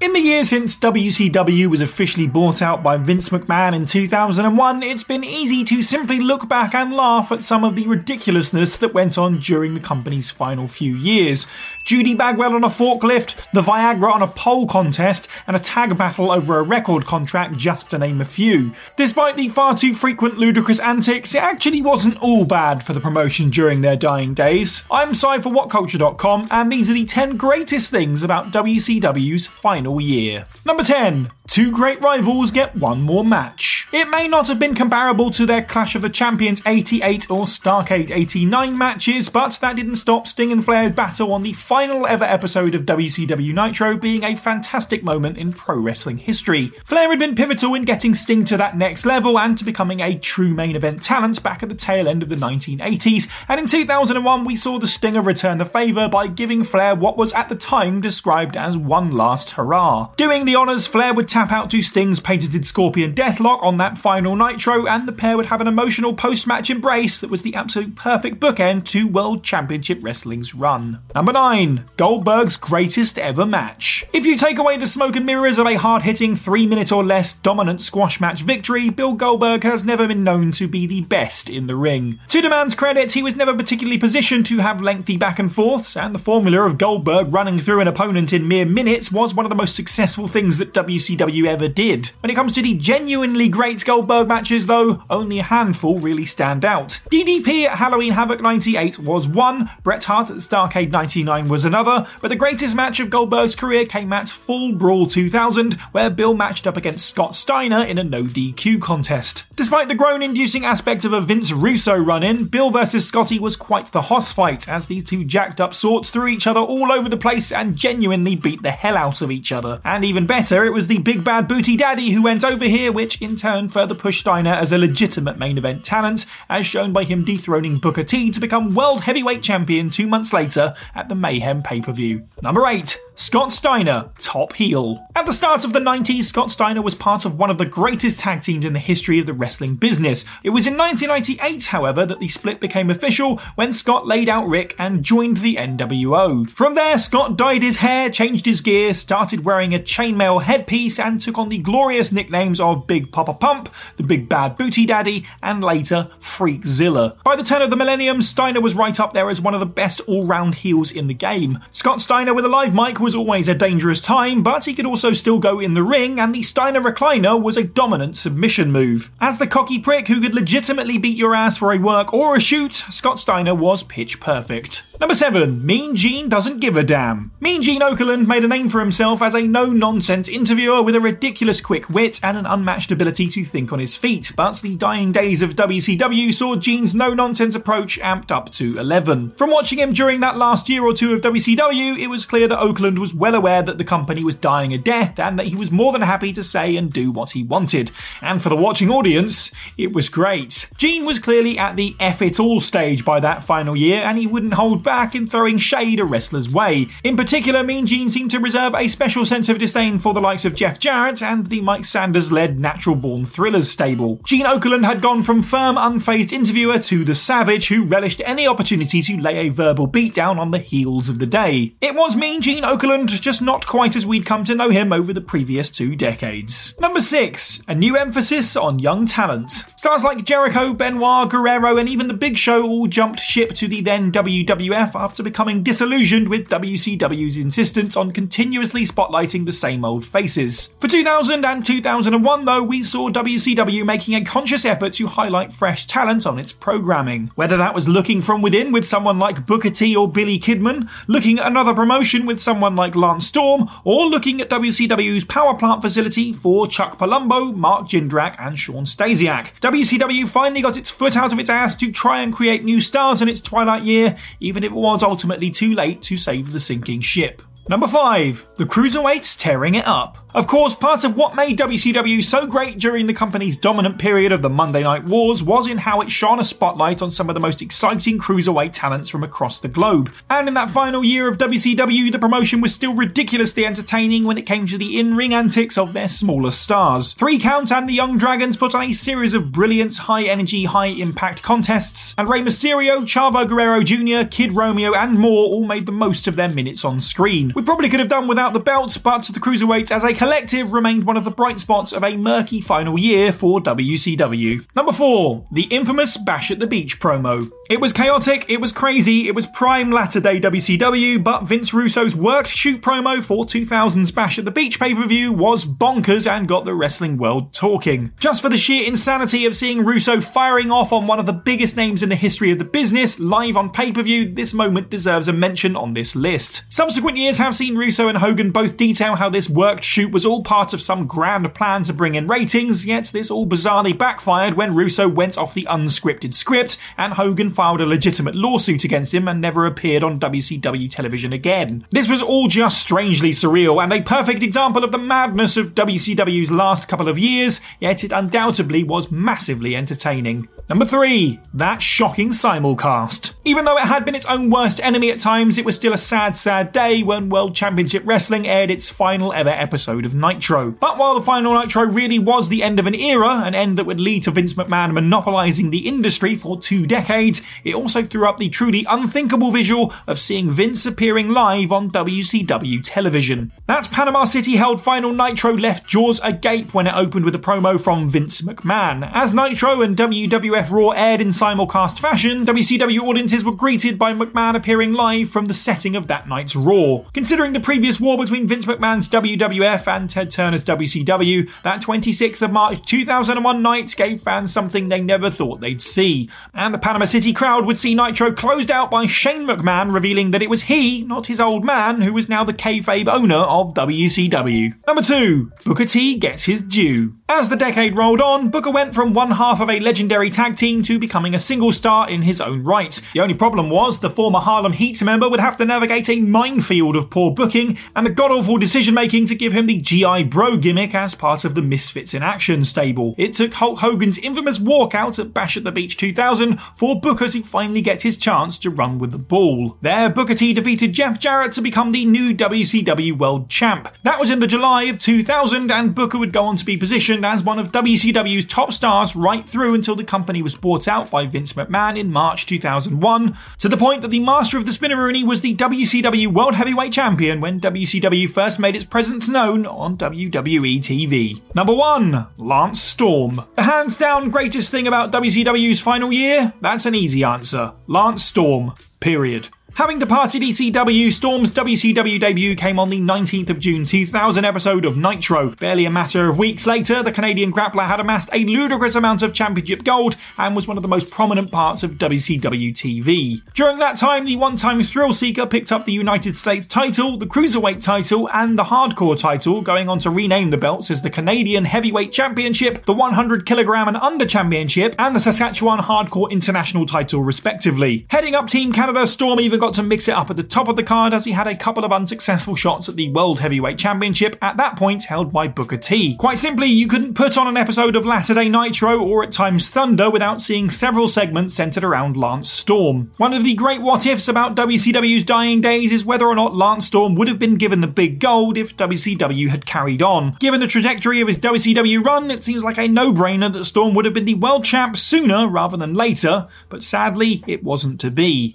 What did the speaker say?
In the years since WCW was officially bought out by Vince McMahon in 2001, it's been easy to simply look back and laugh at some of the ridiculousness that went on during the company's final few years. Judy Bagwell on a forklift, the Viagra on a pole contest, and a tag battle over a record contract, just to name a few. Despite the far too frequent ludicrous antics, it actually wasn't all bad for the promotion during their dying days. I'm Cy for WhatCulture.com, and these are the 10 greatest things about WCW's final year. Number 10. Two great rivals get one more match. It may not have been comparable to their Clash of the Champions 88 or Starrcade 89 matches, but that didn't stop Sting and Flair's battle on the final ever episode of WCW Nitro being a fantastic moment in pro wrestling history. Flair had been pivotal in getting Sting to that next level and to becoming a true main event talent back at the tail end of the 1980s, and in 2001 we saw the Stinger return the favour by giving Flair what was at the time described as one last hurrah. Doing the honours, Flair would tap out to Sting's patented Scorpion Deathlock on that final Nitro, and the pair would have an emotional post-match embrace that was the absolute perfect bookend to World Championship Wrestling's run. Number 9. Goldberg's greatest ever match. If you take away the smoke and mirrors of a hard-hitting 3-minute or less dominant squash match victory, Bill Goldberg has never been known to be the best in the ring. To the man's credit, he was never particularly positioned to have lengthy back and forths, and the formula of Goldberg running through an opponent in mere minutes was one of the most successful things that WCW ever did. When it comes to the genuinely great Goldberg matches though, only a handful really stand out. DDP at Halloween Havoc 98 was one, Bret Hart at Starrcade 99 was another, but the greatest match of Goldberg's career came at Full Brawl 2000, where Bill matched up against Scott Steiner in a No DQ contest. Despite the groan-inducing aspect of a Vince Russo run-in, Bill vs Scotty was quite the hoss fight, as these two jacked up sorts threw each other all over the place and genuinely beat the hell out of each other. And even better, it was the big bad booty daddy who went over here, which in turn further pushed Steiner as a legitimate main event talent, as shown by him dethroning Booker T to become world heavyweight champion 2 months later at the Mayhem pay-per-view. Number 8. Scott Steiner, top heel. At the start of the 90s, Scott Steiner was part of one of the greatest tag teams in the history of the wrestling business. It was in 1998, however, that the split became official when Scott laid out Rick and joined the NWO. From there, Scott dyed his hair, changed his gear, started wearing a chainmail headpiece, and took on the glorious nicknames of Big Papa Pump, the Big Bad Booty Daddy, and later Freakzilla. By the turn of the millennium, Steiner was right up there as one of the best all-round heels in the game. Scott Steiner with a live mic was always a dangerous time, but he could also still go in the ring, and the Steiner recliner was a dominant submission move. As the cocky prick who could legitimately beat your ass for a work or a shoot, Scott Steiner was pitch perfect. Number 7. Mean Gene doesn't give a damn. Mean Gene Okerlund made a name for himself as a no-nonsense interviewer with a ridiculous quick wit and an unmatched ability to think on his feet, but the dying days of WCW saw Gene's no-nonsense approach amped up to 11. From watching him during that last year or two of WCW, it was clear that Okerlund was well aware that the company was dying a death and that he was more than happy to say and do what he wanted. And for the watching audience, it was great. Gene was clearly at the F-it-all stage by that final year, and he wouldn't hold back in throwing shade a wrestler's way. In particular, Mean Gene seemed to reserve a special sense of disdain for the likes of Jeff Jarrett and the Mike Sanders-led Natural Born Thrillers stable. Gene Okerlund had gone from firm, unfazed interviewer to the savage who relished any opportunity to lay a verbal beatdown on the heels of the day. It was Mean Gene Okerlund, just not quite as we'd come to know him over the previous 2 decades. Number 6. A new emphasis on young talent. Stars like Jericho, Benoit, Guerrero and even The Big Show all jumped ship to the then WWF after becoming disillusioned with WCW's insistence on continuously spotlighting the same old faces. For 2000 and 2001 though, we saw WCW making a conscious effort to highlight fresh talent on its programming. Whether that was looking from within with someone like Booker T or Billy Kidman, looking at another promotion with someone like Lance Storm, or looking at WCW's power plant facility for Chuck Palumbo, Mark Jindrak and Sean Stasiak. WCW finally got its foot out of its ass to try and create new stars in its twilight year, even if it was ultimately too late to save the sinking ship. Number 5. The Cruiserweights tearing it up. Of course, part of what made WCW so great during the company's dominant period of the Monday Night Wars was in how it shone a spotlight on some of the most exciting cruiserweight talents from across the globe. And in that final year of WCW, the promotion was still ridiculously entertaining when it came to the in-ring antics of their smaller stars. 3 Count and the Young Dragons put on a series of brilliant, high-energy, high-impact contests, and Rey Mysterio, Chavo Guerrero Jr., Kid Romeo and more all made the most of their minutes on screen. We probably could have done without the belts, but the Cruiserweights as a collective remained one of the bright spots of a murky final year for WCW. Number 4. The infamous Bash at the Beach promo. It was chaotic, it was crazy, it was prime latter-day WCW, but Vince Russo's worked shoot promo for 2000's Bash at the Beach pay-per-view was bonkers and got the wrestling world talking. Just for the sheer insanity of seeing Russo firing off on one of the biggest names in the history of the business, live on pay-per-view, this moment deserves a mention on this list. Subsequent years have seen Russo and Hogan both detail how this worked shoot was all part of some grand plan to bring in ratings, yet this all bizarrely backfired when Russo went off the unscripted script and Hogan filed a legitimate lawsuit against him and never appeared on WCW television again. This was all just strangely surreal and a perfect example of the madness of WCW's last couple of years, yet it undoubtedly was massively entertaining. Number 3. That shocking simulcast. Even though it had been its own worst enemy at times, it was still a sad, sad day when World Championship Wrestling aired its final ever episode of Nitro. But while the final Nitro really was the end of an era, an end that would lead to Vince McMahon monopolising the industry for 2 decades, it also threw up the truly unthinkable visual of seeing Vince appearing live on WCW television. That Panama City held final Nitro left jaws agape when it opened with a promo from Vince McMahon. As Nitro and WWF Raw aired in simulcast fashion, WCW audiences were greeted by McMahon appearing live from the setting of that night's Raw. Considering the previous war between Vince McMahon's WWF and Ted Turner's WCW, that 26th of March 2001 night gave fans something they never thought they'd see. And the Panama City crowd would see Nitro closed out by Shane McMahon revealing that it was he, not his old man, who was now the kayfabe owner of WCW. Number 2. Booker T gets his due. As the decade rolled on, Booker went from one half of a legendary tag team to becoming a single star in his own right. The only problem was the former Harlem Heat member would have to navigate a minefield of poor booking and the god-awful decision-making to give him the G.I. Bro gimmick as part of the Misfits in Action stable. It took Hulk Hogan's infamous walkout at Bash at the Beach 2000 for Booker to finally get his chance to run with the ball. There, Booker T defeated Jeff Jarrett to become the new WCW World Champ. That was in the July of 2000, and Booker would go on to be positioned as one of WCW's top stars right through until the company was bought out by Vince McMahon in March 2001, to the point that the master of the Spinneroonie was the WCW World Heavyweight Champion when WCW first made its presence known on WWE TV. Number 1. Lance Storm. The hands down greatest thing about WCW's final year? That's an easy answer. Lance Storm. Period. Having departed ECW, Storm's WCW debut came on the 19th of June 2000 episode of Nitro. Barely a matter of weeks later, the Canadian grappler had amassed a ludicrous amount of championship gold and was one of the most prominent parts of WCW TV. During that time, the one-time thrill seeker picked up the United States title, the Cruiserweight title, and the Hardcore title, going on to rename the belts as the Canadian Heavyweight Championship, the 100kg and under championship, and the Saskatchewan Hardcore International title respectively. Heading up Team Canada, Storm even forgot to mix it up at the top of the card as he had a couple of unsuccessful shots at the World Heavyweight Championship, at that point held by Booker T. Quite simply, you couldn't put on an episode of Latter-day Nitro or at times Thunder without seeing several segments centered around Lance Storm. One of the great what-ifs about WCW's dying days is whether or not Lance Storm would have been given the big gold if WCW had carried on. Given the trajectory of his WCW run, it seems like a no-brainer that Storm would have been the world champ sooner rather than later, but sadly, it wasn't to be.